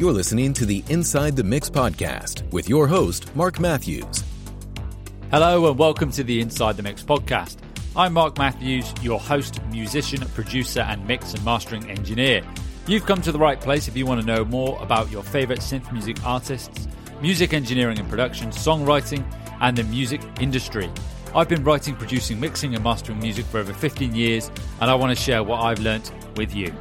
You're listening to the Inside the Mix podcast with your host, Mark Matthews. Hello and welcome to the Inside the Mix podcast. I'm Mark Matthews, your host, musician, producer, and mix and mastering engineer. You've come to the right place if you want to know more about your favorite synth music artists, music engineering and production, songwriting, and the music industry. I've been writing, producing, mixing, and mastering music for over 15 years, and I want to share what I've learnt with you.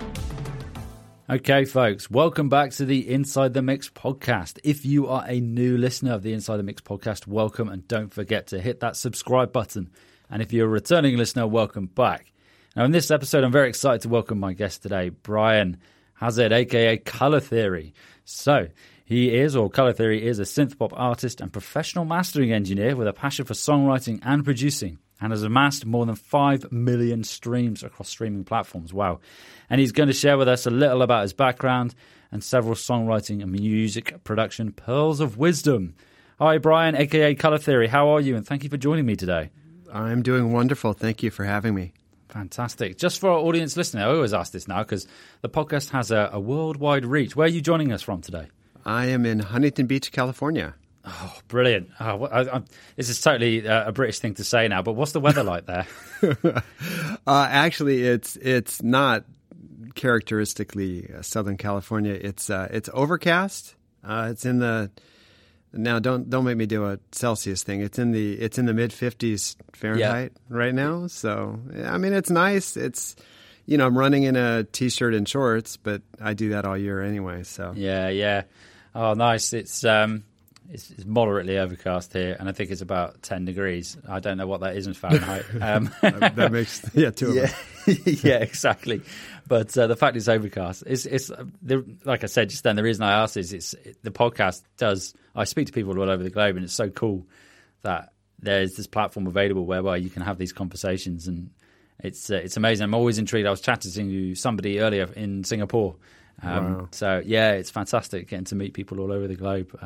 Okay, folks, welcome back to the Inside the Mix podcast. If you are a new listener of the Inside the Mix podcast, welcome, and don't forget to hit that subscribe button. And if you're a returning listener, welcome back. Now, in this episode, I'm very excited to welcome my guest today, Brian Hazard, aka Color Theory. So, Color Theory is a synth pop artist and professional mastering engineer with a passion for songwriting and producing, and has amassed more than 5 million streams across streaming platforms. Wow. And he's going to share with us a little about his background and several songwriting and music production pearls of wisdom. Hi, Brian, aka Color Theory. How are you? And thank you for joining me today. I'm doing wonderful. Thank you for having me. Fantastic. Just for our audience listener, I always ask this now because the podcast has a worldwide reach. Where are you joining us from today? I am in Huntington Beach, California. Oh, brilliant. Oh, this is totally a British thing to say now, but what's the weather like there? Actually, it's not characteristically Southern California. It's overcast. It's in the... Now, don't make me do a Celsius thing. It's in the mid 50s Fahrenheit right now. So I mean, it's nice. It's, you know, I'm running in a t-shirt and shorts, but I do that all year anyway. So yeah. Oh, nice. It's moderately overcast here, and I think it's about 10 degrees. I don't know what that is in Fahrenheit. That makes two of us. Yeah, exactly. But the fact it's overcast. Like I said just then, the reason I asked is the podcast does. I speak to people all over the globe, and it's so cool that there's this platform available whereby you can have these conversations, and it's amazing. I'm always intrigued. I was chatting to somebody earlier in Singapore, wow. So yeah, it's fantastic getting to meet people all over the globe.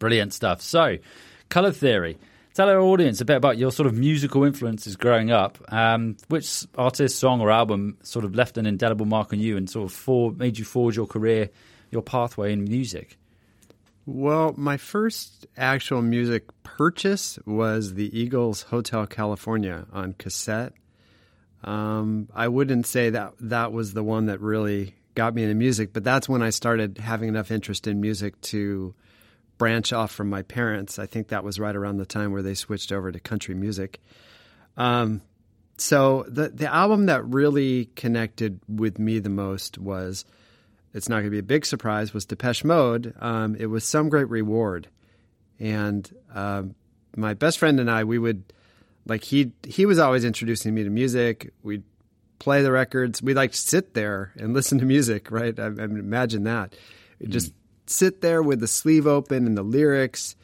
Brilliant stuff. So, Color Theory. Tell our audience a bit about your sort of musical influences growing up. Which artist, song, or album sort of left an indelible mark on you and sort of made you forge your career, your pathway in music? Well, my first actual music purchase was the Eagles Hotel California on cassette. I wouldn't say that was the one that really got me into music, but that's when I started having enough interest in music to branch off from my parents. I think that was right around the time where they switched over to country music. So the album that really connected with me the most was, it's not going to be a big surprise, was Depeche Mode. It was Some Great Reward. And my best friend and I, we would, like, he was always introducing me to music. We'd play the records. We'd, like, sit there and listen to music, right? I mean, imagine that. It just... sit there with the sleeve open and the lyrics,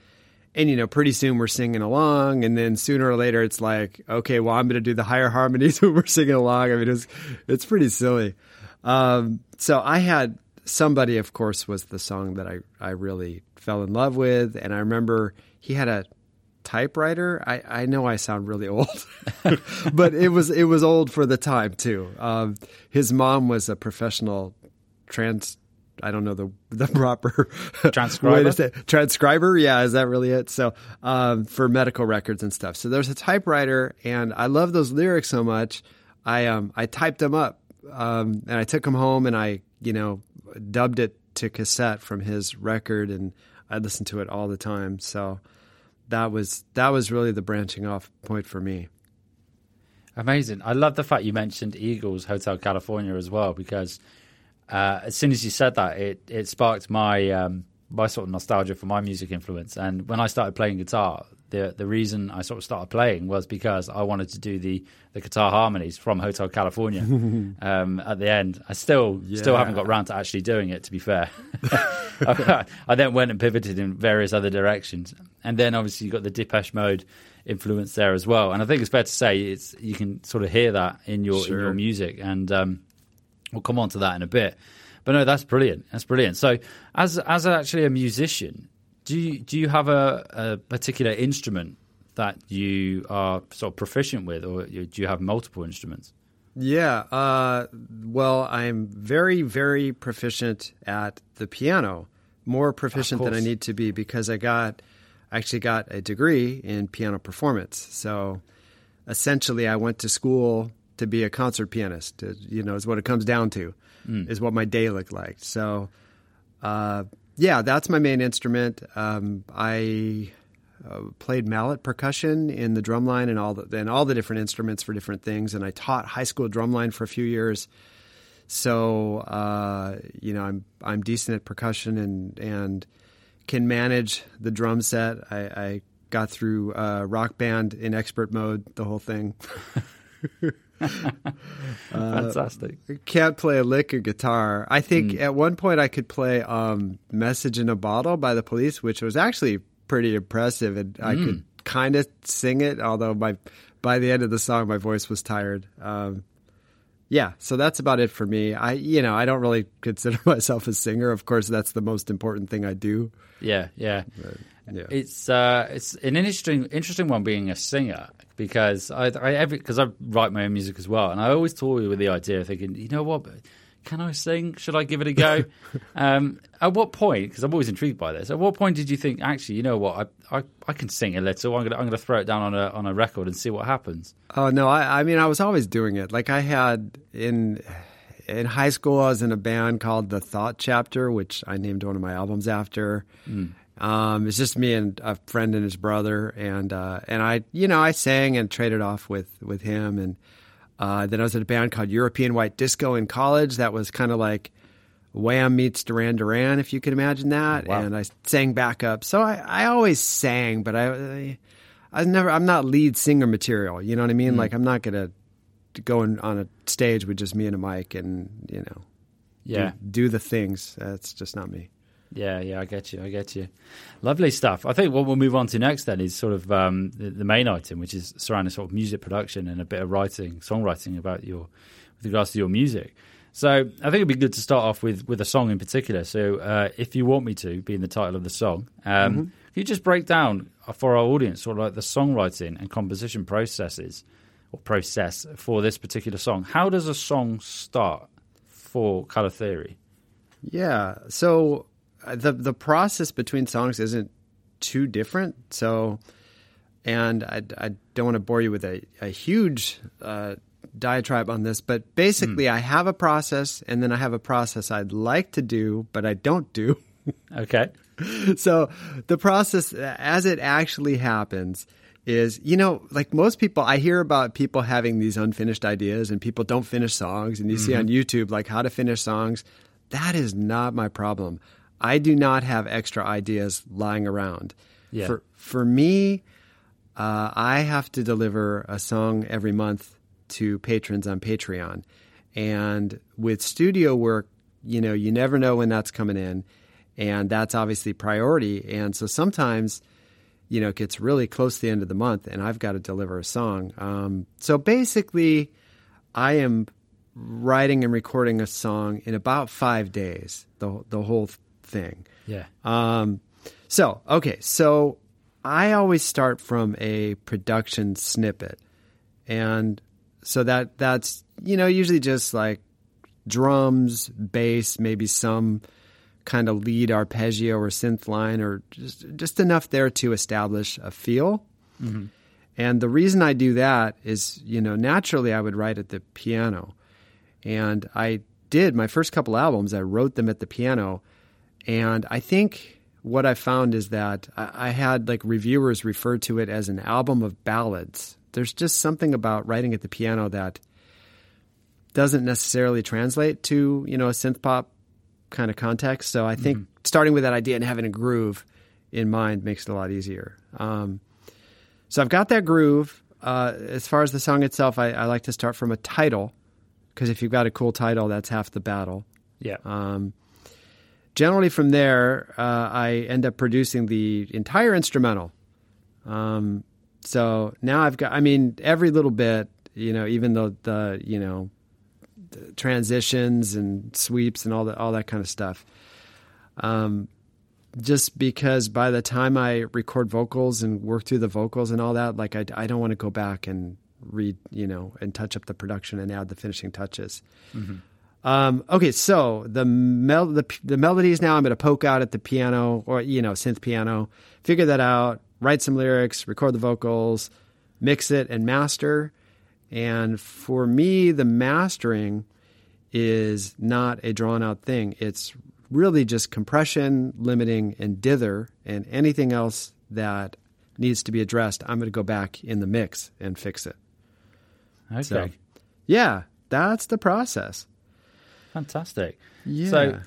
and, you know, pretty soon we're singing along, and then sooner or later it's like, okay, well, I'm going to do the higher harmonies when we're singing along. I mean, it's pretty silly. So I had Somebody, of course, was the song that I really fell in love with, and I remember he had a typewriter. I know I sound really old, but it was old for the time too. His mom was a professional I don't know the proper transcriber. Way to say it. Transcriber, yeah, is that really it? So for medical records and stuff. So there's a typewriter, and I love those lyrics so much. I typed them up, and I took them home, and I dubbed it to cassette from his record, and I listened to it all the time. So that was really the branching off point for me. Amazing. I love the fact you mentioned Eagles Hotel California as well, because as soon as you said that, it sparked my sort of nostalgia for my music influence. And when I started playing guitar, the reason I sort of started playing was because I wanted to do the guitar harmonies from Hotel California at the end. I still haven't got around to actually doing it, to be fair. I then went and pivoted in various other directions. And then obviously you got the Depeche Mode influence there as well. And I think it's fair to say you can sort of hear that in your music. And we'll come on to that in a bit, but no, that's brilliant. That's brilliant. So, as actually a musician, do you have a particular instrument that you are sort of proficient with, or do you have multiple instruments? Yeah. Well, I'm very, very proficient at the piano, more proficient than I need to be because I actually got a degree in piano performance. So essentially I went to school to be a concert pianist, is what it comes down to, is what my day looked like. So, yeah, that's my main instrument. I played mallet percussion in the drumline and all the different instruments for different things. And I taught high school drumline for a few years. So, I'm decent at percussion and can manage the drum set. I got through Rock Band in expert mode, the whole thing. Fantastic. Can't play a lick of guitar. I think at one point I could play Message in a Bottle by The Police, which was actually pretty impressive. And I could kind of sing it, although by the end of the song, my voice was tired. Yeah, so that's about it for me. I don't really consider myself a singer. Of course, that's the most important thing I do. Yeah. But, yeah. It's an interesting one being a singer because I write my own music as well, and I always toy with the idea of thinking, you know what, can I sing? Should I give it a go? At what point? Because I'm always intrigued by this. At what point did you think, actually, you know what, I can sing a little. I'm gonna throw it down on a record and see what happens. Oh no, I mean I was always doing it. Like I had in high school, I was in a band called The Thought Chapter, which I named one of my albums after. It's just me and a friend and his brother, and I sang and traded off with him and. Then I was in a band called European White Disco in college. That was kind of like Wham meets Duran Duran, if you can imagine that. Oh, wow. And I sang backup. So I always sang, but I'm not lead singer material. You know what I mean? Like I'm not going to go on a stage with just me and a mic and, do the things. That's just not me. Yeah, I get you. Lovely stuff. I think what we'll move on to next then is sort of the main item, which is surrounding sort of music production and a bit of writing, songwriting with regards to your music. So I think it'd be good to start off with a song in particular. So If You Want Me To, being the title of the song, can you just break down for our audience sort of like the songwriting and composition process for this particular song? How does a song start for Color Theory? Yeah, so... The process between songs isn't too different. So, and I don't want to bore you with a huge diatribe on this, but basically I have a process and then I have a process I'd like to do, but I don't do. Okay. So the process as it actually happens is, like most people, I hear about people having these unfinished ideas and people don't finish songs. And you see on YouTube, like how to finish songs. That is not my problem. I do not have extra ideas lying around. Yeah. For me, I have to deliver a song every month to patrons on Patreon. And with studio work, you never know when that's coming in. And that's obviously priority. And so sometimes, it gets really close to the end of the month and I've got to deliver a song. So basically, I am writing and recording a song in about 5 days, the whole thing. Yeah. So I always start from a production snippet. And so that's, usually just like drums, bass, maybe some kind of lead arpeggio or synth line or just enough there to establish a feel. Mm-hmm. And the reason I do that is, naturally I would write at the piano. And I did my first couple albums, I wrote them at the piano. And I think what I found is that I had like reviewers refer to it as an album of ballads. There's just something about writing at the piano that doesn't necessarily translate to, a synth pop kind of context. So I think starting with that idea and having a groove in mind makes it a lot easier. So I've got that groove. As far as the song itself, I like to start from a title because if you've got a cool title, that's half the battle. Yeah. Generally from there, I end up producing the entire instrumental. So now I've got, every little bit, even though the transitions and sweeps and all that kind of stuff. Just because by the time I record vocals and work through the vocals and all that, like I don't want to go back and and touch up the production and add the finishing touches. Mm-hmm. Okay, so the melodies now I'm going to poke out at the piano or, synth piano, figure that out, write some lyrics, record the vocals, mix it and master. And for me, the mastering is not a drawn out thing. It's really just compression, limiting, and dither, and anything else that needs to be addressed, I'm going to go back in the mix and fix it. Okay. So, yeah, that's the process. Fantastic. Yeah. So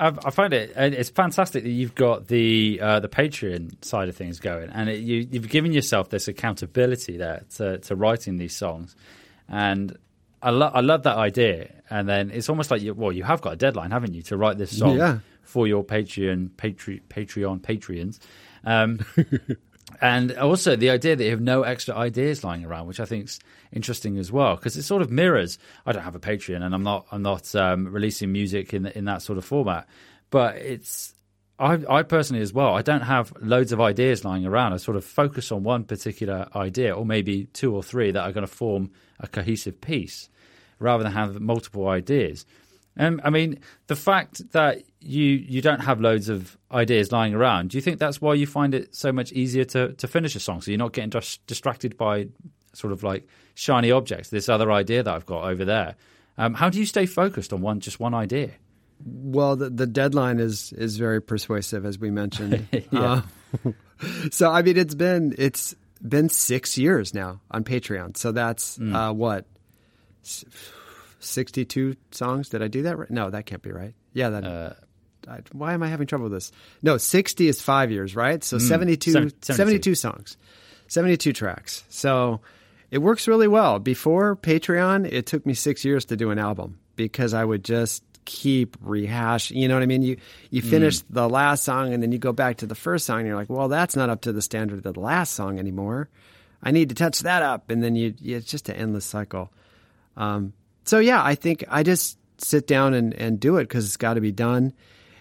I find it's fantastic that you've got the Patreon side of things going, and you've given yourself this accountability there to writing these songs. And I love that idea. And then it's almost like, you have got a deadline, haven't you, to write this song for your Patreon Patreons. And also the idea that you have no extra ideas lying around, which I think is interesting as well, because it sort of mirrors. I don't have a Patreon, and I'm not releasing music in that sort of format. But it's I personally as well. I don't have loads of ideas lying around. I sort of focus on one particular idea, or maybe two or three that are going to form a cohesive piece, rather than have multiple ideas. I mean, the fact that you don't have loads of ideas lying around, do you think that's why you find it so much easier to finish a song? So you're not getting distracted by sort of like shiny objects, this other idea that I've got over there. How do you stay focused on one idea? Well, the deadline is very persuasive, as we mentioned. So, I mean, it's been 6 years now on Patreon. So that's 62 songs. Did I do that right? No, that can't be right. Yeah. Why am I having trouble with this? No, 60 is 5 years, right? So 72 songs, 72 tracks. So it works really well. Before Patreon, it took me 6 years to do an album because I would just keep rehashing. You know what I mean? You finish the last song and then you go back to the first song and you're like, well, that's not up to the standard of the last song anymore. I need to touch that up. And then it's just an endless cycle. So, yeah, I think I just sit down and do it because it's got to be done.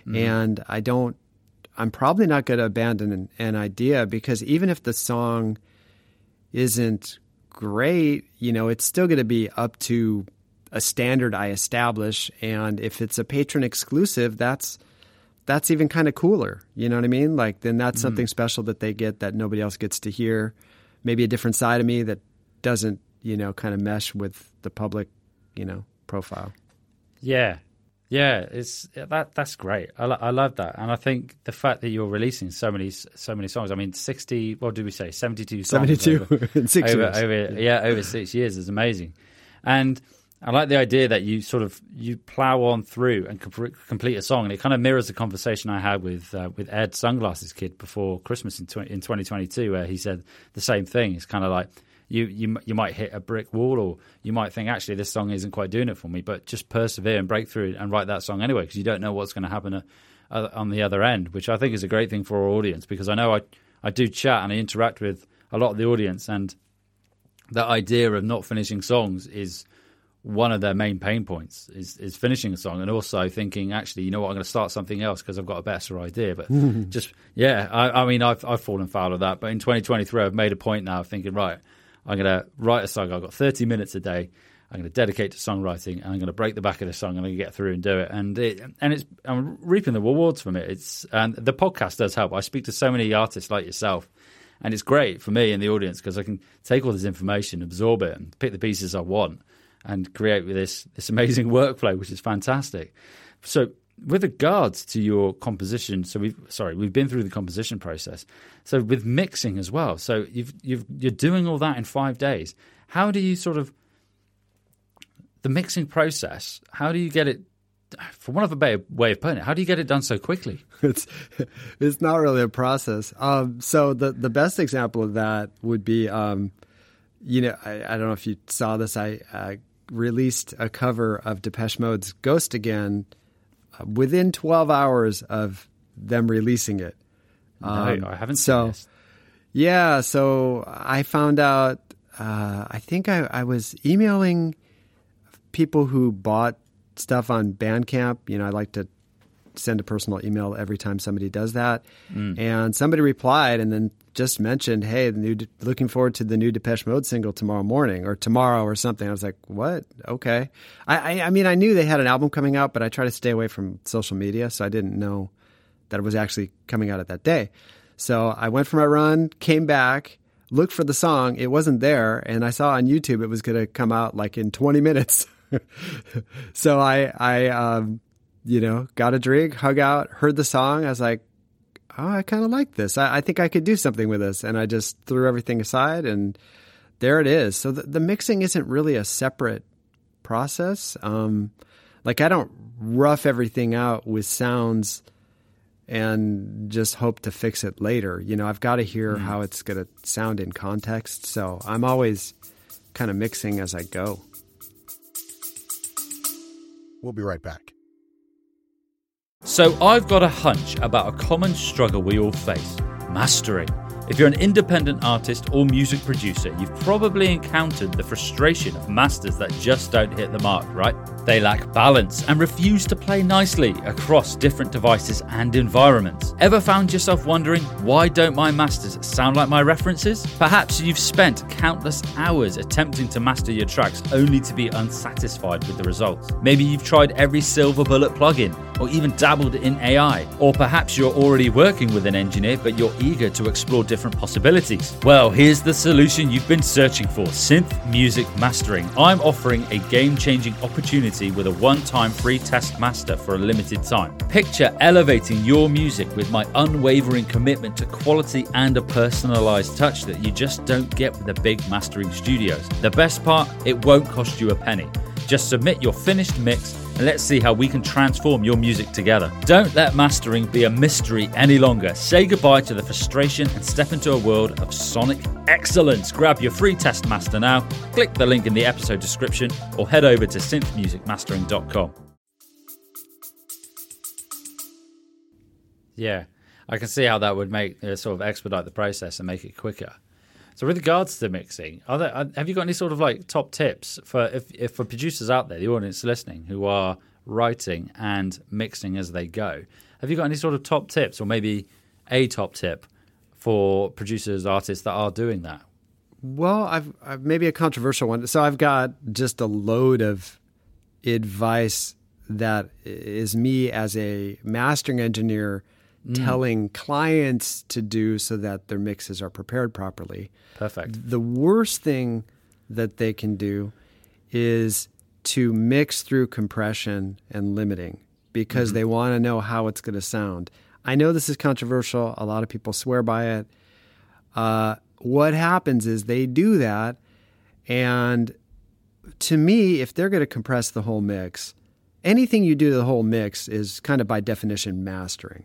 Mm-hmm. And I'm probably not going to abandon an idea because even if the song isn't great, it's still going to be up to a standard I establish. And if it's a patron exclusive, that's even kind of cooler. You know what I mean? Like, then that's something special that they get that nobody else gets to hear. Maybe a different side of me that doesn't, kind of mesh with the public profile. Yeah, it's that's great. I love that, and I think the fact that you're releasing so many songs. I mean, 60. What did we say? 72 songs. 72 in 6 years. Over 6 years is amazing, and I like the idea that you sort of plow on through and complete a song, and it kind of mirrors the conversation I had with Ed Sunglasses Kid before Christmas in 2022, where he said the same thing. It's kind of like. You might hit a brick wall, or you might think, actually, this song isn't quite doing it for me, but just persevere and break through and write that song anyway, because you don't know what's going to happen on the other end, which I think is a great thing for our audience, because I know I do chat and I interact with a lot of the audience, and that idea of not finishing songs is one of their main pain points, is finishing a song, and also thinking, actually, you know what, I'm going to start something else because I've got a better idea. But I mean, I've fallen foul of that, but in 2023 I've made a point now of thinking, right, I'm going to write a song. I've got 30 minutes a day. I'm going to dedicate to songwriting, and I'm going to break the back of the song, and I'm going to get through and do it. I'm reaping the rewards from it. And the podcast does help. I speak to so many artists like yourself, and it's great for me and the audience because I can take all this information, absorb it, and pick the pieces I want, and create this amazing workflow, which is fantastic. So, with regards to your composition, so we've been through the composition process. So with mixing as well, so you're doing all that in 5 days. How do you the mixing process? How do you get it? For want of a better way of putting it, how do you get it done so quickly? It's not really a process. So the best example of that would be, I don't know if you saw this. I released a cover of Depeche Mode's Ghost again. Within 12 hours of them releasing it. No, I haven't seen this. Yeah, so I found out, I think I was emailing people who bought stuff on Bandcamp. I like to send a personal email every time somebody does that. And somebody replied and then just mentioned, hey, looking forward to the new Depeche Mode single tomorrow morning or tomorrow or something. I was like, what? Okay. I mean, I knew they had an album coming out, but I try to stay away from social media, so I didn't know that it was actually coming out at that day. So I went for my run, came back, looked for the song. It wasn't there. And I saw on YouTube it was going to come out like in 20 minutes. So I you know, got a drink, hung out, heard the song. I was like, oh, I kind of like this. I think I could do something with this. And I just threw everything aside and there it is. So the mixing isn't really a separate process. Like I don't rough everything out with sounds and just hope to fix it later. You know, I've got to hear how it's going to sound in context. So I'm always kind of mixing as I go. We'll be right back. So I've got a hunch about a common struggle we all face, mastering. If you're an independent artist or music producer, you've probably encountered the frustration of masters that just don't hit the mark, right? They lack balance and refuse to play nicely across different devices and environments. Ever found yourself wondering, why don't my masters sound like my references? Perhaps you've spent countless hours attempting to master your tracks only to be unsatisfied with the results. Maybe you've tried every silver bullet plugin or even dabbled in AI. Or perhaps you're already working with an engineer, but you're eager to explore different possibilities. Well, here's the solution you've been searching for, Synth Music Mastering. I'm offering a game-changing opportunity with a one-time free test master for a limited time. Picture elevating your music with my unwavering commitment to quality and a personalized touch that you just don't get with the big mastering studios. The best part, it won't cost you a penny. Just submit your finished mix and let's see how we can transform your music together. Don't let mastering be a mystery any longer. Say goodbye to the frustration and step into a world of sonic excellence. Grab your free test master now. Click the link in the episode description or head over to synthmusicmastering.com. Yeah, I can see how that would make sort of expedite the process and make it quicker. So with regards to mixing, have you got any sort of like top tips for if for producers out there, the audience listening, who are writing and mixing as they go? Have you got any sort of top tips or maybe a top tip for producers, artists that are doing that? Well, I've maybe a controversial one. So I've got just a load of advice that is me as a mastering engineer telling clients to do so that their mixes are prepared properly. Perfect. The worst thing that they can do is to mix through compression and limiting because they want to know how it's going to sound. I know this is controversial. A lot of people swear by it. What happens is they do that. And to me, if they're going to compress the whole mix, anything you do to the whole mix is kind of by definition mastering.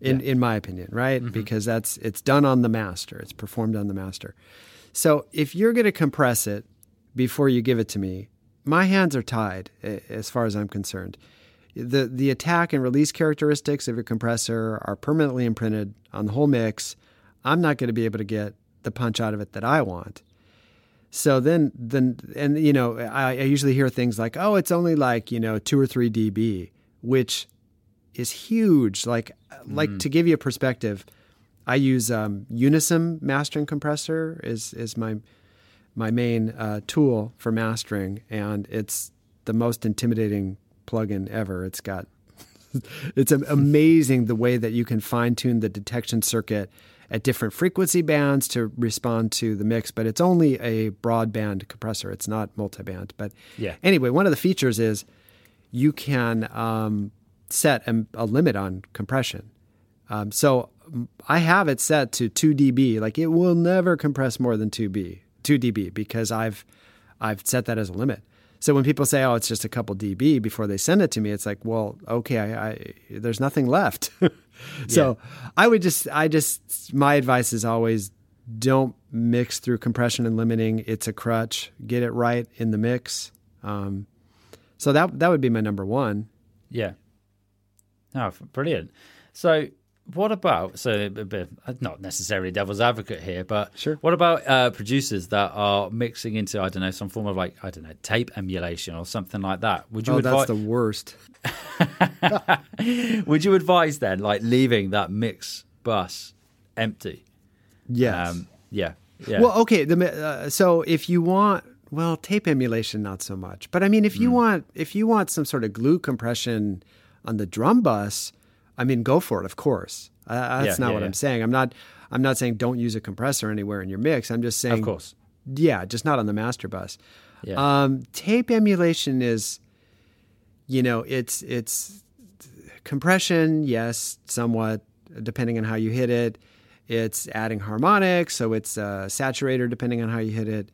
In my opinion, right? Because it's done on the master. It's performed on the master. So if you're going to compress it before you give it to me, my hands are tied as far as I'm concerned. The attack and release characteristics of your compressor are permanently imprinted on the whole mix. I'm not going to be able to get the punch out of it that I want. So then and you know, I usually hear things like, oh, it's only like, you know, 2 or 3 dB, which is huge. Like to give you a perspective, I use Unisum mastering compressor is my main tool for mastering, and it's the most intimidating plugin ever. It's amazing the way that you can fine tune the detection circuit at different frequency bands to respond to the mix, but it's only a broadband compressor. It's not multiband. But anyway, one of the features is you can set a limit on compression. So I have it set to 2 dB. Like it will never compress more than 2 dB because I've set that as a limit. So when people say, oh, it's just a couple dB before they send it to me, it's like, well, okay, there's nothing left. So my advice is always don't mix through compression and limiting. It's a crutch. Get it right in the mix. So that would be my number one. Yeah. Oh, brilliant. So What about, so not necessarily devil's advocate here, but sure. What about producers that are mixing into, I don't know, some form of like, I don't know, tape emulation or something like that? Would you advise... that's the worst. Would you advise then, like, leaving that mix bus empty? Yes. Yeah. Well, okay. So if you want, well, tape emulation, not so much. But I mean, if you want some sort of glue compression on the drum bus, I mean, go for it, of course. That's not what I'm saying. I'm not saying don't use a compressor anywhere in your mix. I'm just saying, of course. Yeah, just not on the master bus. Yeah. Tape emulation is, you know, it's compression, yes, somewhat, depending on how you hit it. It's adding harmonics, so it's a saturator, depending on how you hit it.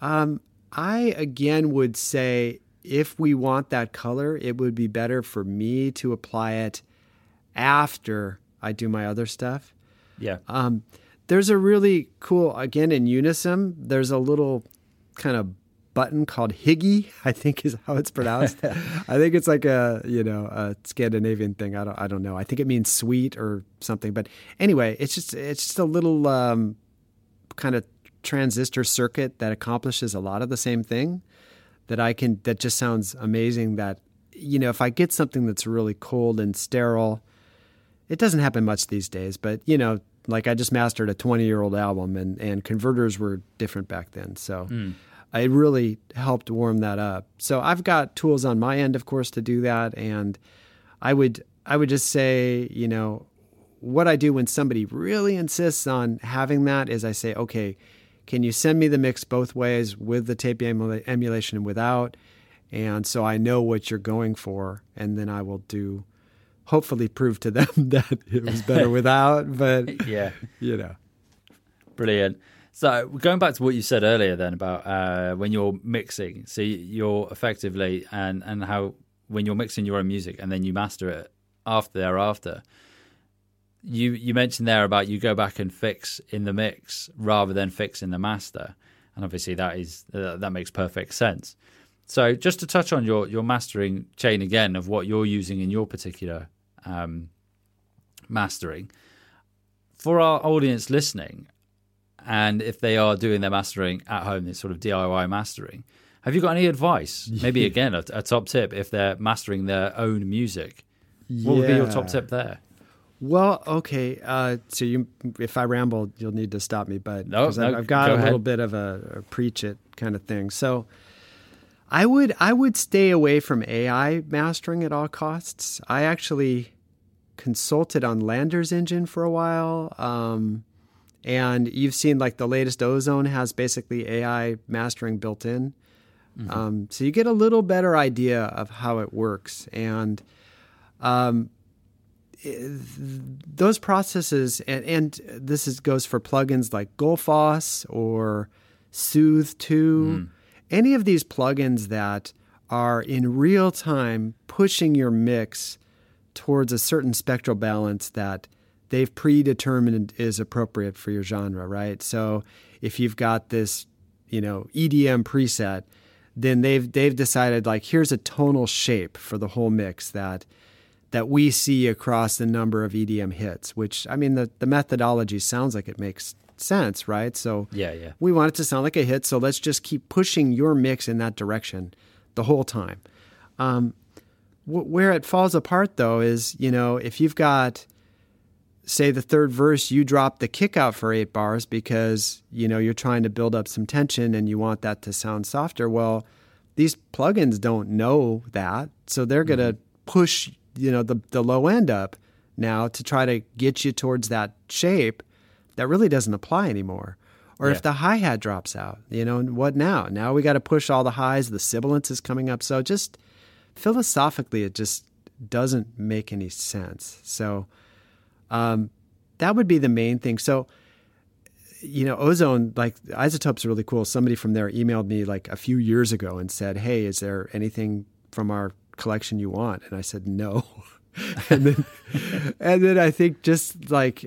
I, again, would say if we want that color, it would be better for me to apply it after I do my other stuff. Yeah. There's a really cool, again, in Unisum, there's a little kind of button called Higgy, I think is how it's pronounced. I think it's like a Scandinavian thing. I don't know. I think it means sweet or something. But anyway, it's just a little kind of transistor circuit that accomplishes a lot of the same thing that just sounds amazing that, you know, if I get something that's really cold and sterile, it doesn't happen much these days, but, you know, like I just mastered a 20-year-old album and converters were different back then. So it really helped warm that up. So I've got tools on my end, of course, to do that. And I would just say, you know, what I do when somebody really insists on having that is I say, okay, can you send me the mix both ways with the tape emulation and without? And so I know what you're going for, and then I will do, hopefully prove to them that it was better without, but yeah, you know. Brilliant. So going back to what you said earlier then about when you're mixing, so you're effectively, and how when you're mixing your own music and then you master it thereafter, you mentioned there about you go back and fix in the mix rather than fix in the master. And obviously that makes perfect sense. So just to touch on your mastering chain again of what you're using in your particular mastering, for our audience listening, and if they are doing their mastering at home, this sort of DIY mastering, have you got any advice? Maybe, again, a top tip if they're mastering their own music. What would be your top tip there? Well, okay. So if I ramble, you'll need to stop me. But no, I've got a little bit of a preach it kind of thing. So... I would stay away from AI mastering at all costs. I actually consulted on Lander's Engine for a while. And you've seen like the latest Ozone has basically AI mastering built in. Mm-hmm. So you get a little better idea of how it works. And those processes, and this goes for plugins like Gullfoss or Soothe 2. Mm. Any of these plugins that are in real time pushing your mix towards a certain spectral balance that they've predetermined is appropriate for your genre, right? So if you've got this, you know, EDM preset, then they've decided like here's a tonal shape for the whole mix that we see across the number of EDM hits, which I mean the methodology sounds like it makes sense, right? So yeah. We want it to sound like a hit, so let's just keep pushing your mix in that direction the whole time. Where it falls apart, though, is, you know, if you've got, say, the third verse, you drop the kick out for 8 bars because, you know, you're trying to build up some tension and you want that to sound softer. Well, these plugins don't know that, so they're going to push, you know, the low end up now to try to get you towards that shape that really doesn't apply anymore. Or if the hi-hat drops out, you know, what now? Now we got to push all the highs, the sibilance is coming up. So just philosophically, it just doesn't make any sense. So that would be the main thing. So, you know, Ozone, like Isotope's really cool. Somebody from there emailed me like a few years ago and said, hey, is there anything from our collection you want? And I said, no. and then I think just like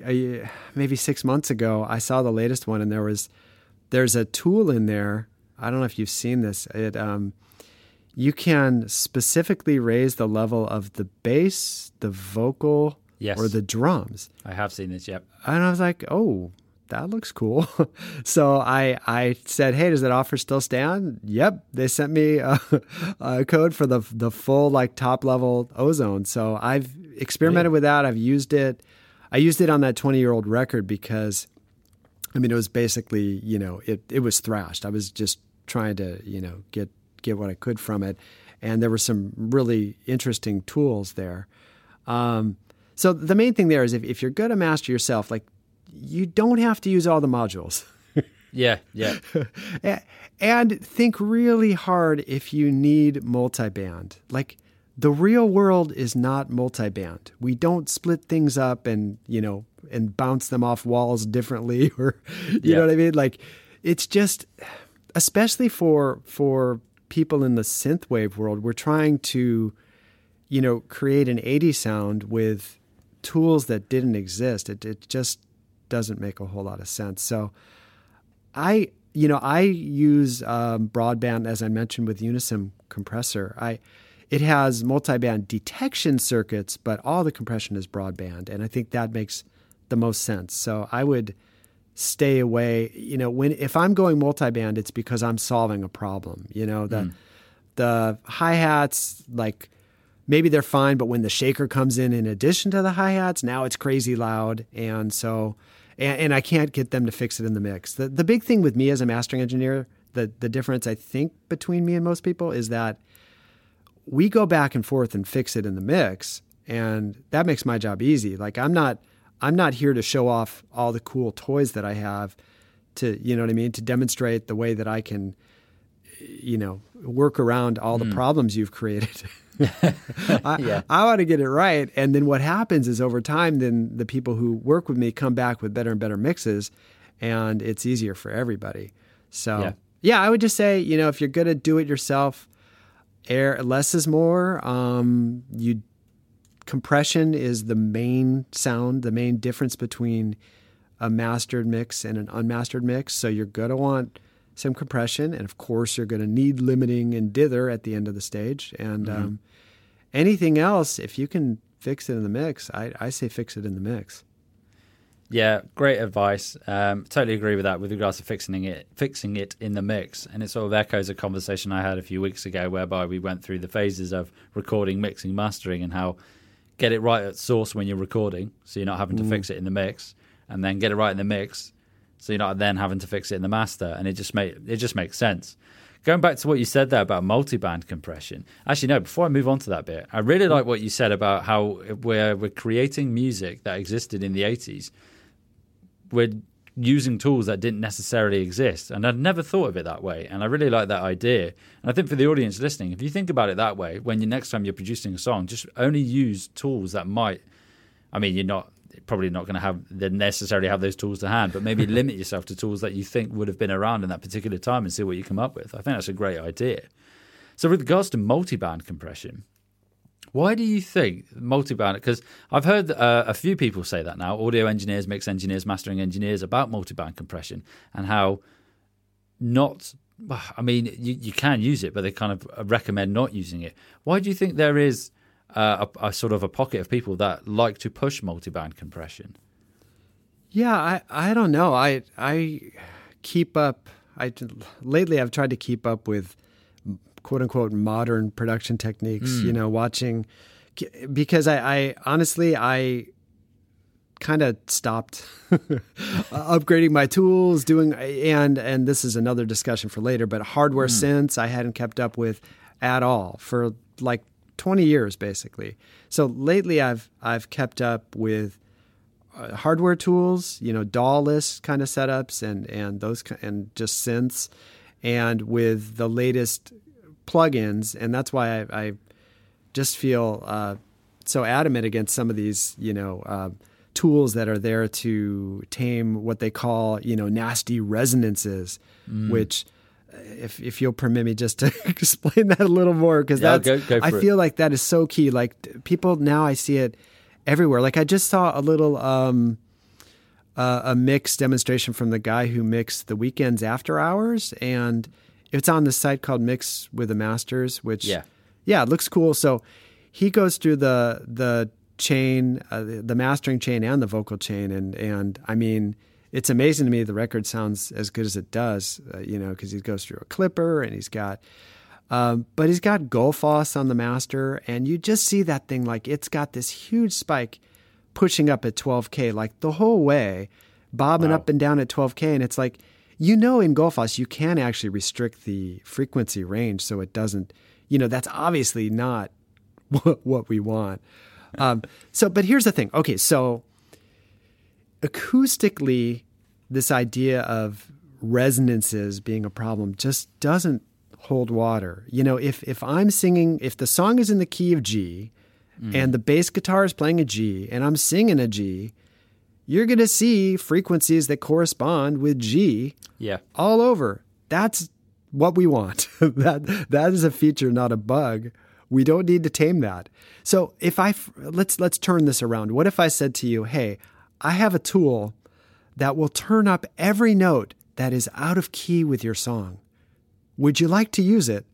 maybe 6 months ago, I saw the latest one, and there's a tool in there. I don't know if you've seen this. It you can specifically raise the level of the bass, the vocal, Yes. Or the drums. I have seen this, yep. And I was like, oh, that looks cool. So I said, hey, does that offer still stay on? Yep. They sent me a code for the full like top level Ozone. So I've experimented with that. I've used it. I used it on that 20-year-old record because, I mean, it was basically, you know, it was thrashed. I was just trying to, you know, get what I could from it. And there were some really interesting tools there. So the main thing there is if you're going to master yourself, like, you don't have to use all the modules. Yeah. And think really hard if you need multiband. Like, the real world is not multiband. We don't split things up and, you know, and bounce them off walls differently or, you know what I mean? Like, it's just, especially for people in the synthwave world, we're trying to, you know, create an 80 sound with tools that didn't exist. It just doesn't make a whole lot of sense. So I use broadband, as I mentioned, with Unisum compressor. It has multiband detection circuits, but all the compression is broadband. And I think that makes the most sense. So I would stay away, you know, if I'm going multiband, it's because I'm solving a problem. You know, the hi-hats, like maybe they're fine, but when the shaker comes in addition to the hi-hats, now it's crazy loud. And so, and I can't get them to fix it in the mix. The big thing with me as a mastering engineer, the difference I think between me and most people is that we go back and forth and fix it in the mix, and that makes my job easy. Like I'm not here to show off all the cool toys that I have to, you know what I mean, to demonstrate the way that I can, you know, work around all the problems you've created. I want to get it right. And then what happens is over time, then the people who work with me come back with better and better mixes, and it's easier for everybody. So yeah, I would just say, you know, if you're going to do it yourself, less is more. Compression is the main sound, the main difference between a mastered mix and an unmastered mix. So you're going to want some compression. And of course, you're going to need limiting and dither at the end of the stage. And anything else, if you can fix it in the mix, I say fix it in the mix. Yeah, great advice. Totally agree with that with regards to fixing it in the mix. And it sort of echoes a conversation I had a few weeks ago whereby we went through the phases of recording, mixing, mastering, and how get it right at source when you're recording so you're not having to fix it in the mix, and then get it right in the mix so you're not then having to fix it in the master. And it just makes sense. Going back to what you said there about multiband compression. Actually, no, before I move on to that bit, I really like what you said about how we're creating music that existed in the 80s. We're using tools that didn't necessarily exist. And I'd never thought of it that way. And I really like that idea. And I think for the audience listening, if you think about it that way, when next time you're producing a song, just only use tools that might, I mean, you're not probably not going to necessarily have those tools to hand, but maybe limit yourself to tools that you think would have been around in that particular time and see what you come up with. I think that's a great idea. So with regards to multiband compression, why do you think multiband? Because I've heard a few people say that now, audio engineers, mix engineers, mastering engineers, about multiband compression and how not, I mean, you can use it, but they kind of recommend not using it. Why do you think there is a sort of a pocket of people that like to push multiband compression? Yeah, I don't know. I keep up. Lately I've tried to keep up with quote unquote modern production techniques, you know, watching, because I honestly, I kind of stopped upgrading my tools, doing, and this is another discussion for later, but hardware synths I hadn't kept up with at all for like 20 years basically. So lately I've kept up with hardware tools, you know, DAW-less kind of setups and those, and just synths, and with the latest plugins. And that's why I just feel so adamant against some of these, you know, tools that are there to tame what they call, you know, nasty resonances, which if you'll permit me just to explain that a little more, because I feel like that is so key. Like people now, I see it everywhere. Like I just saw a little a mix demonstration from the guy who mixed The Weeknd's After Hours, and it's on the site called Mix with the Masters, which it looks cool. So he goes through the chain, the mastering chain and the vocal chain. And I mean, it's amazing to me the record sounds as good as it does, you know, because he goes through a clipper and he's got, but he's got Gullfoss on the master, and you just see that thing, like it's got this huge spike pushing up at 12K, like the whole way, bobbing up and down at 12K. And it's like, you know, in Gullfoss, you can actually restrict the frequency range so it doesn't, you know, that's obviously not what we want. But here's the thing. Okay, so acoustically, this idea of resonances being a problem just doesn't hold water. You know, if I'm singing, if the song is in the key of G and the bass guitar is playing a G and I'm singing a G, you're going to see frequencies that correspond with G all over. That's what we want. That is a feature, not a bug. We don't need to tame that. So if let's turn this around. What if I said to you, hey, I have a tool that will turn up every note that is out of key with your song. Would you like to use it?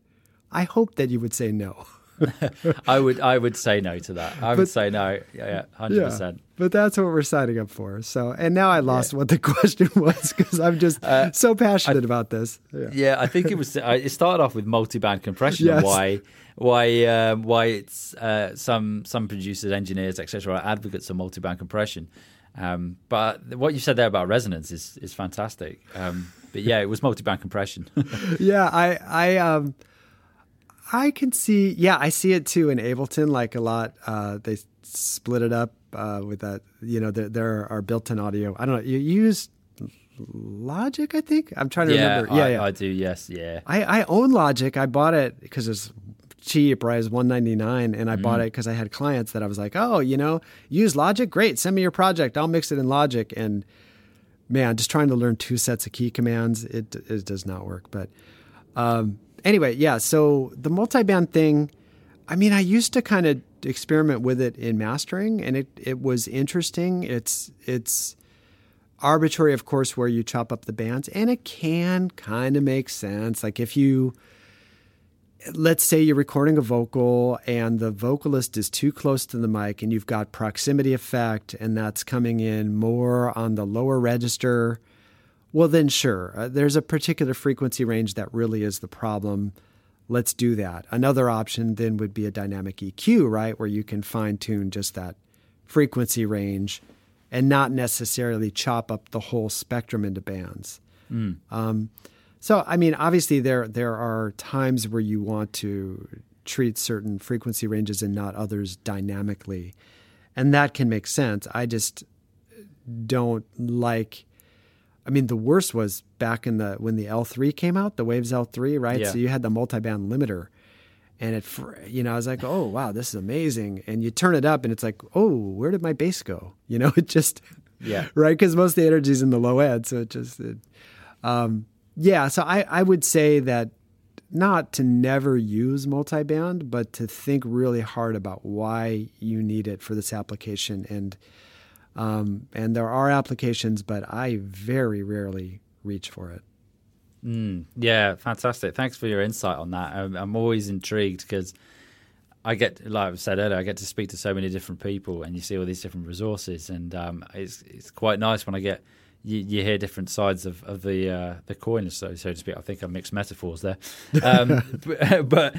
I hope that you would say no. I would say no to that. I would say no. Yeah, 100%. Yeah, but that's what we're signing up for. So, and now I lost what the question was, because I'm just so passionate about this. Yeah, I think it was. It started off with multi-band compression. Yes. And why it's some producers, engineers, etc., are advocates of multi-band compression. But what you said there about resonance is fantastic. But yeah, it was multi-band compression. I can see, I see it too in Ableton, like a lot. They split it up with that, you know, there are built-in audio. I don't know, you use Logic, I think? I'm trying to remember. I do, yes, yeah. I own Logic. I bought it because it's cheap, right? It's $1.99, and I bought it because I had clients that I was like, oh, you know, use Logic? Great, send me your project. I'll mix it in Logic. And man, just trying to learn two sets of key commands, it does not work. But... anyway, so the multiband thing, I mean, I used to kind of experiment with it in mastering, and it was interesting. It's arbitrary, of course, where you chop up the bands, and it can kind of make sense. Like if you, let's say you're recording a vocal and the vocalist is too close to the mic and you've got proximity effect and that's coming in more on the lower register, well, then sure, there's a particular frequency range that really is the problem. Let's do that. Another option then would be a dynamic EQ, right, where you can fine-tune just that frequency range and not necessarily chop up the whole spectrum into bands. So, I mean, obviously there are times where you want to treat certain frequency ranges and not others dynamically, and that can make sense. I just don't like... I mean, the worst was back in when the L3 came out, the Waves L3, right? Yeah. So you had the multiband limiter, and I was like, oh wow, this is amazing. And you turn it up, and it's like, oh, where did my bass go? You know, it just right, because most of the energy is in the low end, so So I would say that not to never use multiband, but to think really hard about why you need it for this application. And there are applications, but I very rarely reach for it. Yeah, fantastic. Thanks for your insight on that. I'm always intrigued because I get, like I said earlier, I get to speak to so many different people, and you see all these different resources, and it's quite nice when I get you hear different sides of the coin, so to speak. I think I mixed metaphors there, but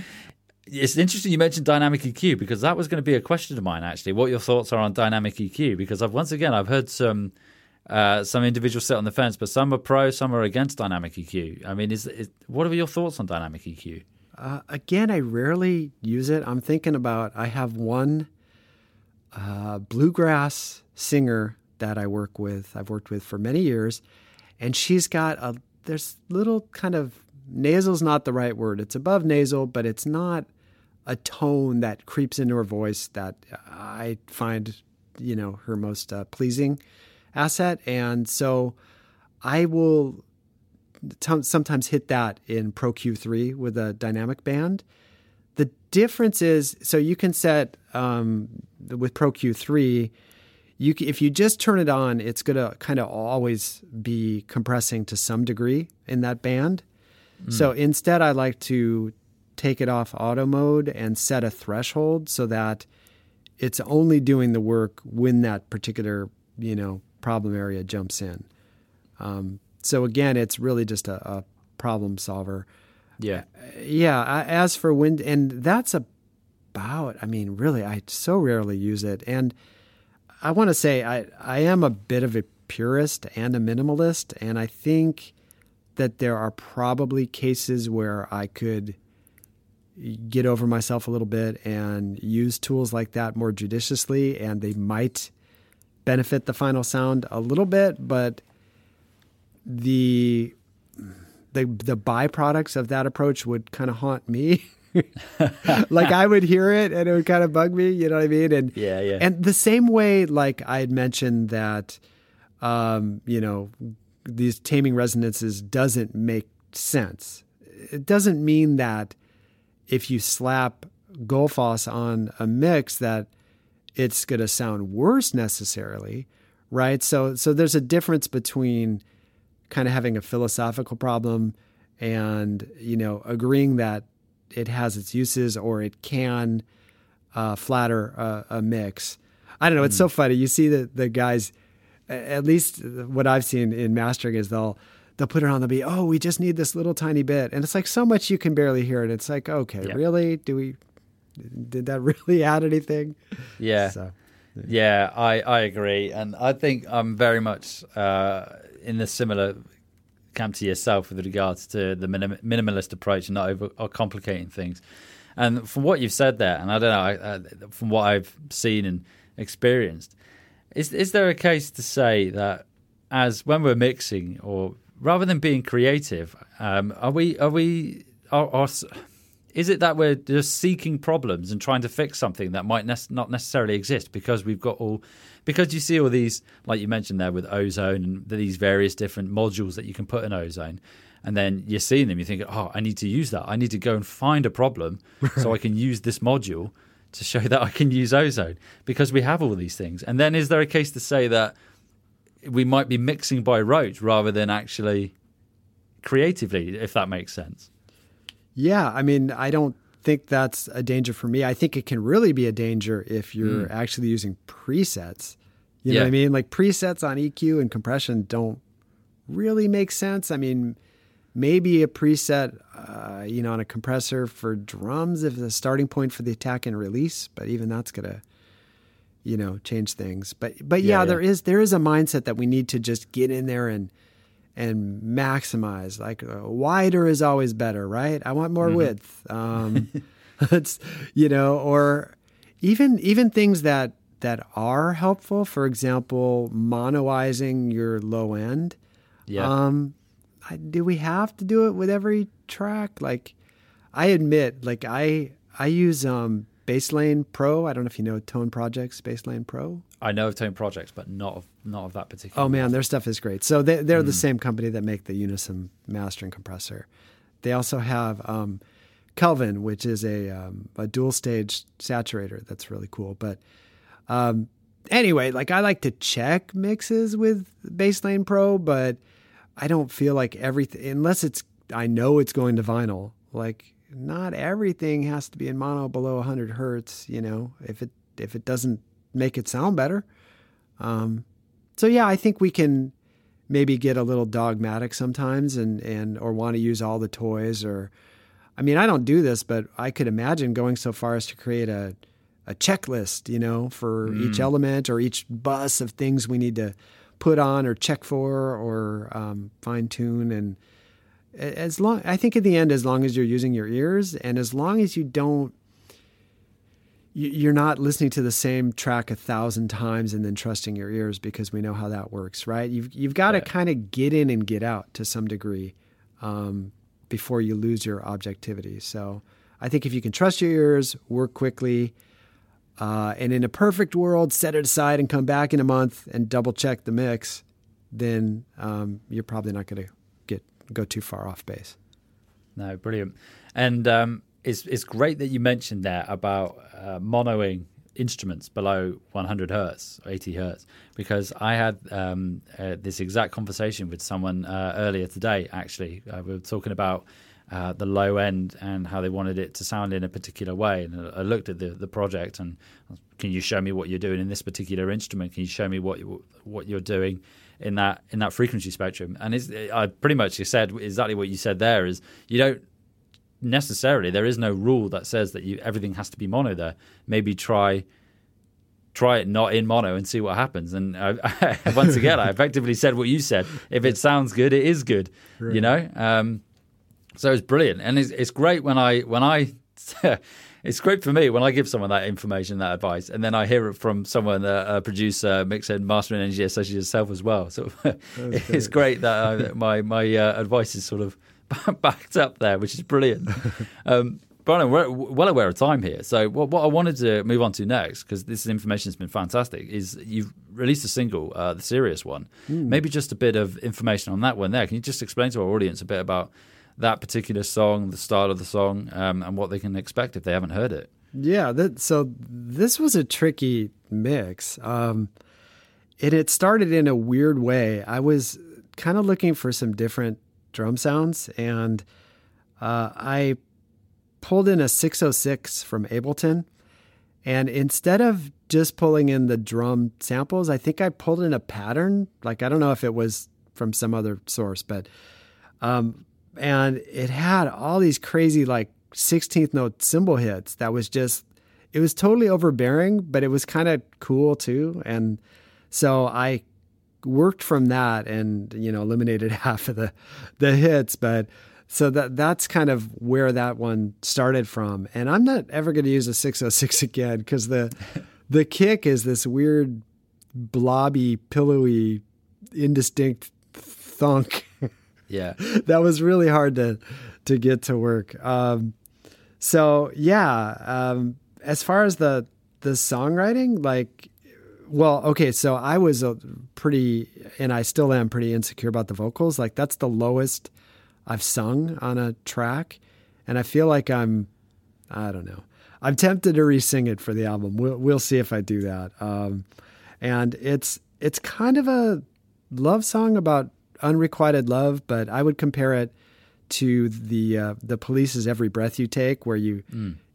it's interesting you mentioned dynamic EQ, because that was going to be a question of mine, actually, what your thoughts are on dynamic EQ, because I've heard some individuals sit on the fence, but some are pro, some are against dynamic EQ. I mean, what are your thoughts on dynamic EQ? Again, I rarely use it. I'm thinking about, I have one bluegrass singer that I've worked with for many years, and she's got there's little kind of, nasal's not the right word. It's above nasal, but it's not a tone that creeps into her voice that I find, you know, her most pleasing asset. And so I will sometimes hit that in Pro Q3 with a dynamic band. The difference is, so you can set with Pro Q3, if you just turn it on, it's going to kind of always be compressing to some degree in that band. So instead, I like to take it off auto mode and set a threshold so that It's only doing the work when that particular, you know, problem area jumps in. So again, it's really just a problem solver. Yeah. Yeah. As for wind, and that's about, I mean, really, I so rarely use it. And I want to say I am a bit of a purist and a minimalist. And I think that there are probably cases where I could get over myself a little bit and use tools like that more judiciously. And they might benefit the final sound a little bit, but the byproducts of that approach would kind of haunt me. Like I would hear it and it would kind of bug me, you know what I mean? And yeah. And the same way, like I had mentioned that, you know, these taming resonances doesn't make sense. It doesn't mean that if you slap Gullfoss on a mix that it's going to sound worse necessarily, right? So there's a difference between kind of having a philosophical problem and, you know, agreeing that it has its uses or it can flatter a mix. I don't know. It's so funny. You see the guys, at least what I've seen in mastering is they'll put it on, they'll be, oh, we just need this little tiny bit. And it's like so much you can barely hear it. It's like, okay, yeah. Really? Did that really add anything? Yeah. So. Yeah, I agree. And I think I'm very much in the similar camp to yourself with regards to the minimalist approach and not over complicating things. And from what you've said there, and I don't know, from what I've seen and experienced, is there a case to say that as when we're mixing, or rather than being creative, is it that we're just seeking problems and trying to fix something that might not necessarily exist because we've got because you see all these, like you mentioned there with Ozone and these various different modules that you can put in Ozone, and then you're seeing them, you think, oh, I need to use that. I need to go and find a problem so I can use this module to show that I can use Ozone because we have all these things. And then is there a case to say that we might be mixing by rote rather than actually creatively, if that makes sense? Yeah, I mean, I don't think that's a danger for me. I think it can really be a danger if you're actually using presets. You know what I mean? Like presets on EQ and compression don't really make sense. I mean, maybe a preset, you know, on a compressor for drums if the starting point for the attack and release, but even that's gonna, you know, change things. But yeah, there is a mindset that we need to just get in there and maximize, like wider is always better, right? I want more width. It's, you know, or even things that are helpful, for example, monoizing your low end. Yeah. Do we have to do it with every track? Like I admit, like I use Bass Lane Pro. I don't know if you know Tone Projects, Bass Lane Pro. I know of Tone Projects, but not of that particular. Oh man, their stuff is great. So they're the same company that make the Unisum mastering compressor. They also have Kelvin, which is a dual stage saturator that's really cool. But anyway, like I like to check mixes with Bass Lane Pro, but I don't feel like everything, unless I know it's going to vinyl. Like not everything has to be in mono below 100 hertz. You know, if it doesn't make it sound better. So yeah, I think we can maybe get a little dogmatic sometimes and or want to use all the toys, or I mean, I don't do this, but I could imagine going so far as to create a checklist, you know, for each element or each bus of things we need to put on or check for or fine tune. And I think in the end, as long as you're using your ears and as long as you don't, you're not listening to the same track 1,000 times and then trusting your ears, because we know how that works, right? You've got to kind of get in and get out to some degree before you lose your objectivity. So I think if you can trust your ears, work quickly, and in a perfect world, set it aside and come back in a month and double check the mix, then you're probably not going to go too far off base. No, brilliant. And It's great that you mentioned there about monoing instruments below 100 hertz, 80 hertz, because I had this exact conversation with someone earlier today, actually. We were talking about the low end and how they wanted it to sound in a particular way. And I looked at the project and, can you show me what you're doing in this particular instrument? Can you show me what you're doing in that frequency spectrum? And I pretty much said exactly what you said there is you don't necessarily, there is no rule that says that everything has to be mono there. Maybe try it not in mono and see what happens. And once again, I effectively said what you said. If it sounds good, it is good, right. You know? So it's brilliant. And it's great when I it's great for me when I give someone that information, that advice, and then I hear it from someone, a producer, mixer, master, and engineer such as yourself as well. So it's great that my advice is sort of backed up there, which is brilliant. Brian, we're well aware of time here. So what I wanted to move on to next, because this information has been fantastic, is you've released a single, The Sirius One. Ooh. Maybe just a bit of information on that one there. Can you just explain to our audience a bit about that particular song, the style of the song, and what they can expect if they haven't heard it? Yeah, so this was a tricky mix. And it started in a weird way. I was kind of looking for some different drum sounds, and I pulled in a 606 from Ableton, and instead of just pulling in the drum samples, I think I pulled in a pattern. Like, I don't know if it was from some other source, but and it had all these crazy like 16th note cymbal hits that was just, it was totally overbearing, but it was kind of cool too. And so I worked from that and, eliminated half of the hits. But so that's kind of where that one started from. And I'm not ever going to use a 606 again, because the kick is this weird, blobby, pillowy, indistinct thunk. Yeah. That was really hard to get to work. As far as the songwriting, so I was I still am pretty insecure about the vocals. Like, that's the lowest I've sung on a track. And I feel like I'm tempted to re-sing it for the album. We'll see if I do that. And it's kind of a love song about unrequited love, but I would compare it to the Police's "Every Breath You Take," where you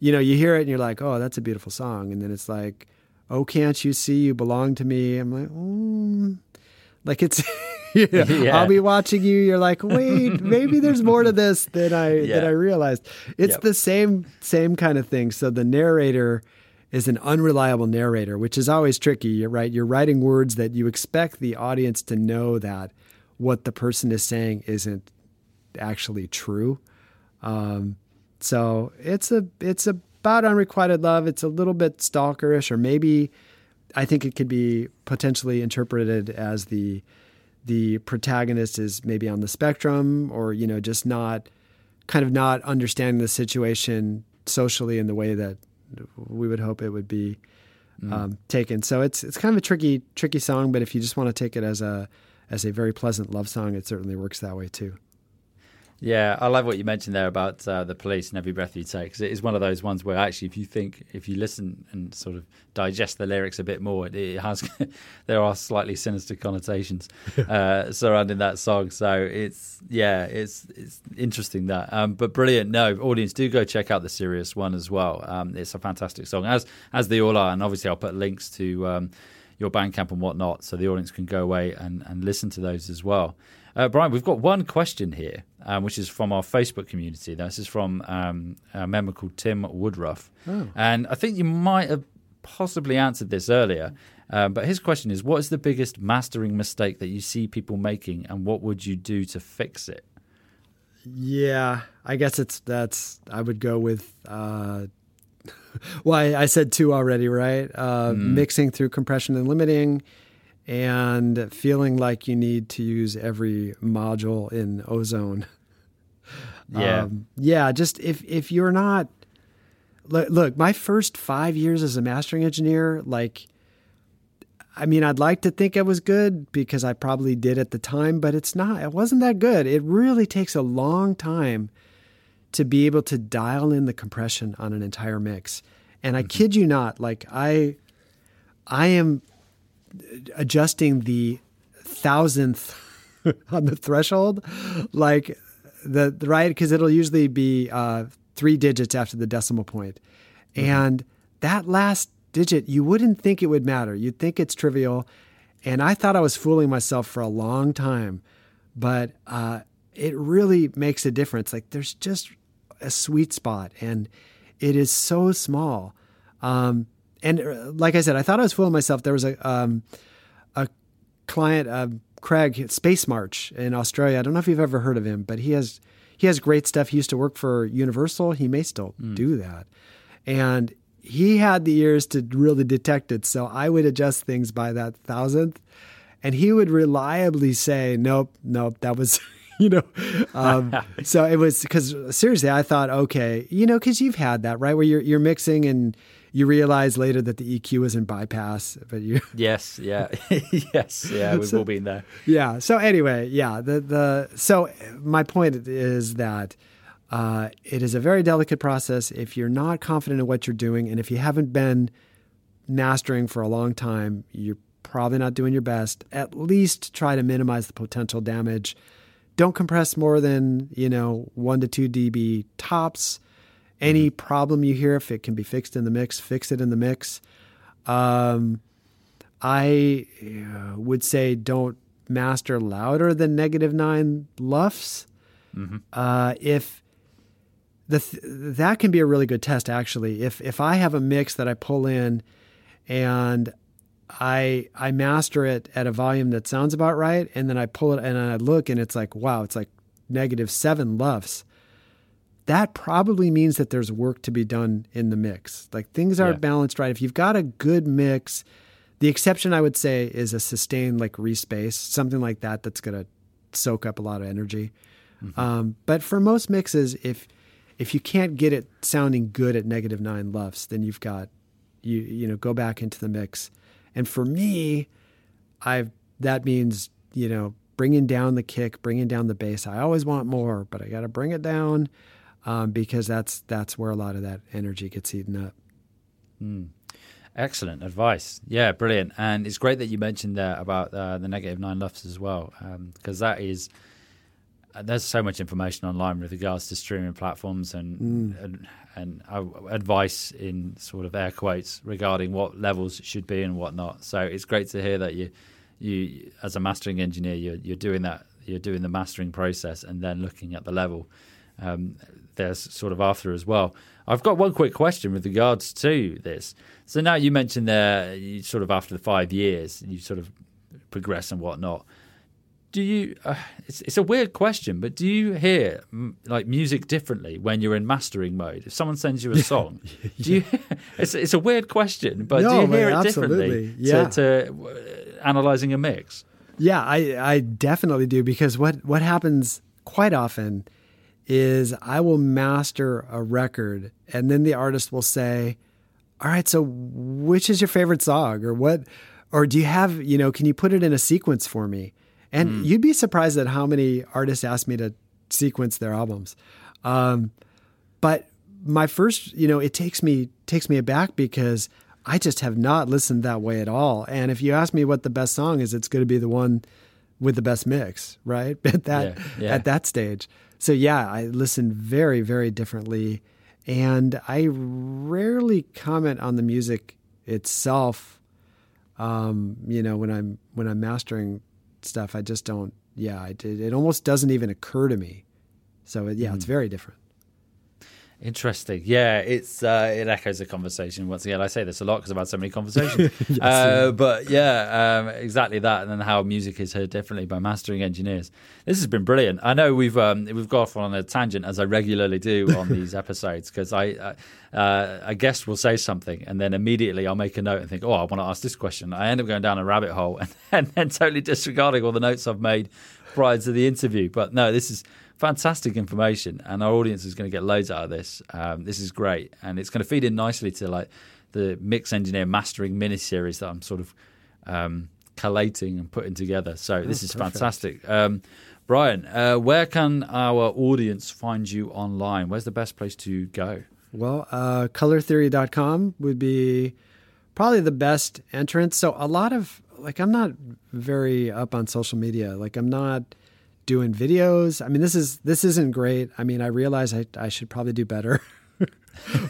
hear it and you're like, oh, that's a beautiful song, and then it's like, oh, can't you see you belong to me? I'm like, it's yeah. I'll be watching you. You're like, wait, maybe there's more to this than I realized. It's the same kind of thing. So the narrator is an unreliable narrator, which is always tricky. You're right. You're writing words that you expect the audience to know that what the person is saying isn't actually true. So it's about unrequited love. It's a little bit stalkerish, or maybe I think it could be potentially interpreted as the protagonist is maybe on the spectrum, or, just not understanding the situation socially in the way that we would hope it would be taken. So it's kind of a tricky song, but if you just want to take it as a very pleasant love song, it certainly works that way too. Yeah, I love what you mentioned there about The Police and "Every Breath You Take," because it is one of those ones where actually, if you listen and sort of digest the lyrics a bit more, it has there are slightly sinister connotations surrounding that song. So it's interesting that, but brilliant. No, audience, do go check out The Sirius One as well. It's a fantastic song, as they all are, and obviously I'll put links to your Bandcamp and whatnot, so the audience can go away and listen to those as well. Brian, we've got one question here, which is from our Facebook community. This is from a member called Tim Woodruff. Oh. And I think you might have possibly answered this earlier, but his question is, what is the biggest mastering mistake that you see people making, and what would you do to fix it? Yeah, I guess I would go with... well, I said two already, right? Mixing through compression and limiting, and feeling like you need to use every module in Ozone. Yeah. Just if you're not... Look, my first 5 years as a mastering engineer, I'd like to think it was good, because I probably did at the time, but it's not. It wasn't that good. It really takes a long time to be able to dial in the compression on an entire mix. And I kid you not, I am adjusting the thousandth on the threshold. Like the right, because it'll usually be 3 digits after the decimal point. Mm-hmm. And that last digit, you wouldn't think it would matter. You'd think it's trivial. And I thought I was fooling myself for a long time, but it really makes a difference. Like, there's just a sweet spot, and it is so small. And like I said, I thought I was fooling myself. There was a client, Craig, Space March in Australia. I don't know if you've ever heard of him, but he has great stuff. He used to work for Universal. He may still do that. And he had the ears to really detect it. So I would adjust things by that thousandth, and he would reliably say, nope, that was, so it was, because seriously, I thought, okay, cause you've had that, right? Where you're mixing and you realize later that the EQ isn't bypass, but you. Yes. Yeah. Yes. Yeah. We've all been there. Yeah. So anyway, yeah. So my point is that, it is a very delicate process. If you're not confident in what you're doing, and if you haven't been mastering for a long time, you're probably not doing your best. At least try to minimize the potential damage. Don't compress more than 1 to 2 dB tops. Any problem you hear, if it can be fixed in the mix, fix it in the mix. I would say don't master louder than -9 LUFS. Mm-hmm. If that can be a really good test, actually. If I have a mix that I pull in and I master it at a volume that sounds about right, and then I pull it and I look and it's like, wow, it's like -7 LUFS. That probably means that there's work to be done in the mix. Like, things aren't balanced right. If you've got a good mix, the exception I would say is a sustained, like respace, something like that, that's going to soak up a lot of energy. Mm-hmm. But for most mixes, if you can't get it sounding good at -9 LUFS, then you've got, go back into the mix. And for me, that means, bringing down the kick, bringing down the bass. I always want more, but I got to bring it down, because that's where a lot of that energy gets eaten up. Mm. Excellent advice. Yeah, brilliant. And it's great that you mentioned that about the -9 LUFS as well, because that is... There's so much information online with regards to streaming platforms and advice in sort of air quotes regarding what levels should be and whatnot. So it's great to hear that you as a mastering engineer, you're doing that. You're doing the mastering process and then looking at the level. There's sort of after as well. I've got one quick question with regards to this. So now you mentioned there, you sort of after the 5 years, you sort of progress and whatnot. Do you? It's a weird question, but do you hear like music differently when you're in mastering mode? If someone sends you a song, do you? It's a weird question, but do you hear it differently to analyzing a mix? Yeah, I definitely do, because what happens quite often is I will master a record, and then the artist will say, "All right, so which is your favorite song, or what, or do you have? Can you put it in a sequence for me?" And you'd be surprised at how many artists ask me to sequence their albums. But my first, it takes me aback, because I just have not listened that way at all. And if you ask me what the best song is, it's going to be the one with the best mix, right? At that stage. So yeah, I listen very, very differently. And I rarely comment on the music itself. When I'm mastering stuff, I just don't. Yeah, it almost doesn't even occur to me. So it's very different. Interesting. Yeah, it's it echoes a conversation once again. I say this a lot because I've had so many conversations. Yes, but yeah, exactly that. And then how music is heard differently by mastering engineers. This has been brilliant. I know we've gone off on a tangent, as I regularly do on these episodes, because a guest will say something and then immediately I'll make a note and think, oh, I want to ask this question. I end up going down a rabbit hole and then totally disregarding all the notes I've made prior to the interview. But no, this is fantastic information, and our audience is going to get loads out of this. This is great, and it's going to feed in nicely to like the Mix Engineer Mastering mini-series that I'm sort of collating and putting together. So this is perfect. Fantastic. Brian, where can our audience find you online? Where's the best place to go? Well, colortheory.com would be probably the best entrance. So a lot of, I'm not very up on social media. I'm not doing videos. I mean, this isn't great. I mean, I realize I should probably do better.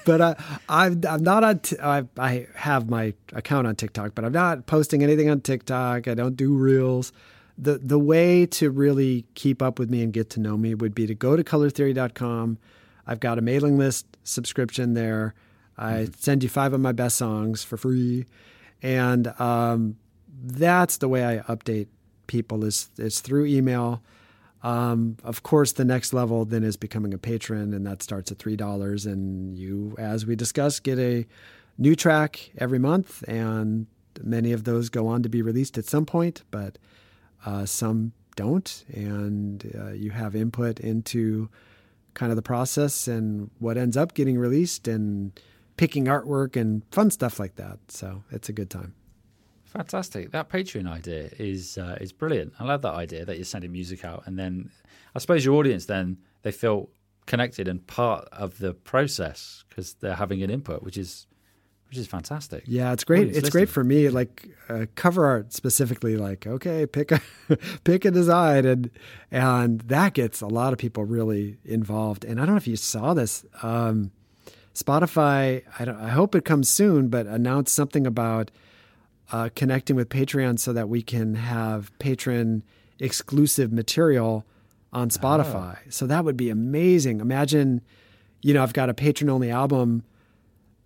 But I'm not on. I have my account on TikTok, but I'm not posting anything on TikTok. I don't do reels. The way to really keep up with me and get to know me would be to go to colortheory.com. I've got a mailing list subscription there. I send you 5 of my best songs for free, and that's the way I update people is through email. Of course, the next level then is becoming a patron, and that starts at $3. And you, as we discussed, get a new track every month, and many of those go on to be released at some point, but some don't. And you have input into kind of the process and what ends up getting released and picking artwork and fun stuff like that. So it's a good time. Fantastic. That Patreon idea is brilliant. I love that idea that you're sending music out, and then I suppose your audience, then they feel connected and part of the process because they're having an input, which is fantastic. Yeah, it's great. It's great for me, like cover art specifically, like, okay, pick a design, and that gets a lot of people really involved. And I don't know if you saw this, Spotify, I hope it comes soon, but announced something about connecting with Patreon so that we can have patron exclusive material on Spotify. Oh. So that would be amazing. Imagine, I've got a patron only album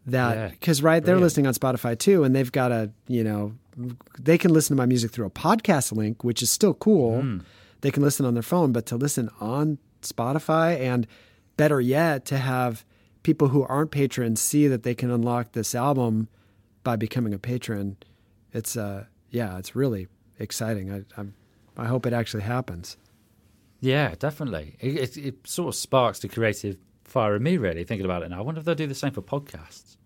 that, because right, they're listening on Spotify too, and they've got a, they can listen to my music through a podcast link, which is still cool. Mm. They can listen on their phone, but to listen on Spotify, and better yet, to have people who aren't patrons see that they can unlock this album by becoming a patron. It's it's really exciting. I hope it actually happens. Yeah, definitely. It sort of sparks the creative fire in me, really, thinking about it now. I wonder if they'll do the same for podcasts.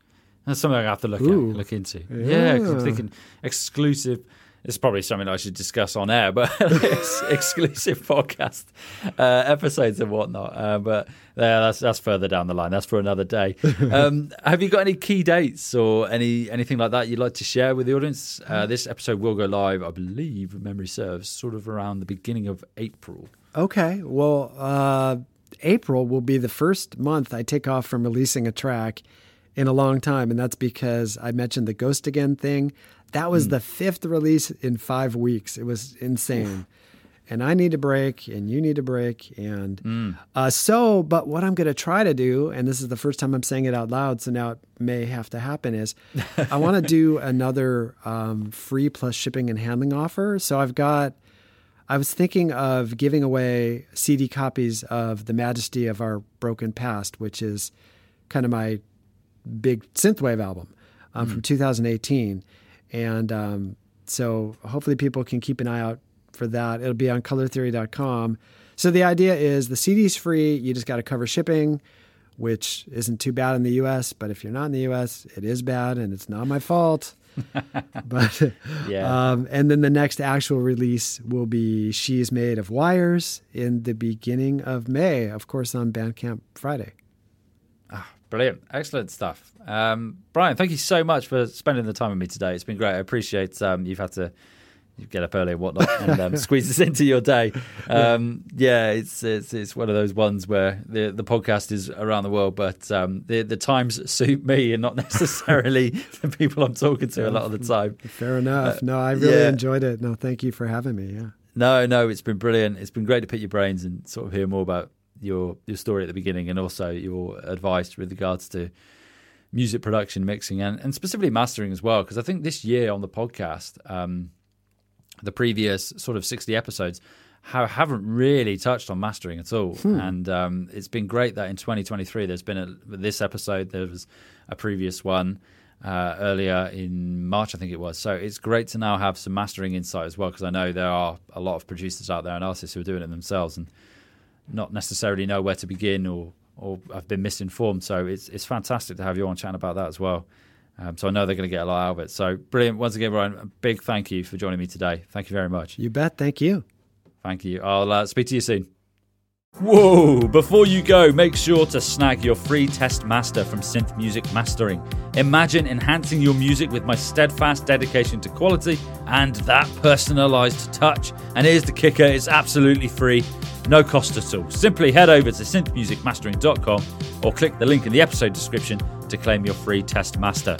That's something I have to look into. Yeah, because I'm thinking exclusive. It's probably something I should discuss on air, but exclusive podcast episodes and whatnot. But that's further down the line. That's for another day. Have you got any key dates or anything like that you'd like to share with the audience? This episode will go live, I believe, if memory serves, sort of around the beginning of April. Okay. Well, April will be the first month I take off from releasing a track in a long time, and that's because I mentioned the Ghost Again thing. That was the 5th release in 5 weeks. It was insane. And I need a break, and you need a break. And but what I'm going to try to do, and this is the first time I'm saying it out loud, so now it may have to happen, is I want to do another free plus shipping and handling offer. So I was thinking of giving away CD copies of The Majesty of Our Broken Past, which is kind of my big synthwave album from 2018. And so hopefully people can keep an eye out for that. It'll be on colortheory.com. So the idea is the CD's free. You just got to cover shipping, which isn't too bad in the U.S. But if you're not in the U.S., it is bad, and it's not my fault. But and then the next actual release will be She's Made of Wires in the beginning of May, of course, on Bandcamp Friday. Brilliant. Excellent stuff. Brian, thank you so much for spending the time with me today. It's been great. I appreciate you've had to get up early and whatnot and squeeze this into your day. It's one of those ones where the podcast is around the world, but the times suit me and not necessarily the people I'm talking to a lot of the time. Fair enough. No, I really enjoyed it. No, thank you for having me. Yeah. No, it's been brilliant. It's been great to pick your brains and sort of hear more about your story at the beginning, and also your advice with regards to music production, mixing, and specifically mastering as well, because I think this year on the podcast, the previous sort of 60 episodes haven't really touched on mastering at all. And it's been great that in 2023 there's been this episode, there was a previous one earlier in March, I think it was. So it's great to now have some mastering insight as well, because I know there are a lot of producers out there and artists who are doing it themselves and not necessarily know where to begin, or I've been misinformed. So it's fantastic to have you on chatting about that as well. So I know they're going to get a lot out of it. So brilliant. Once again, Brian, a big thank you for joining me today. Thank you very much. You bet. Thank you. I'll speak to you soon. Whoa! Before you go, make sure to snag your free test master from Synth Music Mastering. Imagine enhancing your music with my steadfast dedication to quality and that personalized touch. And here's the kicker, it's absolutely free, no cost at all. Simply head over to synthmusicmastering.com or click the link in the episode description to claim your free test master.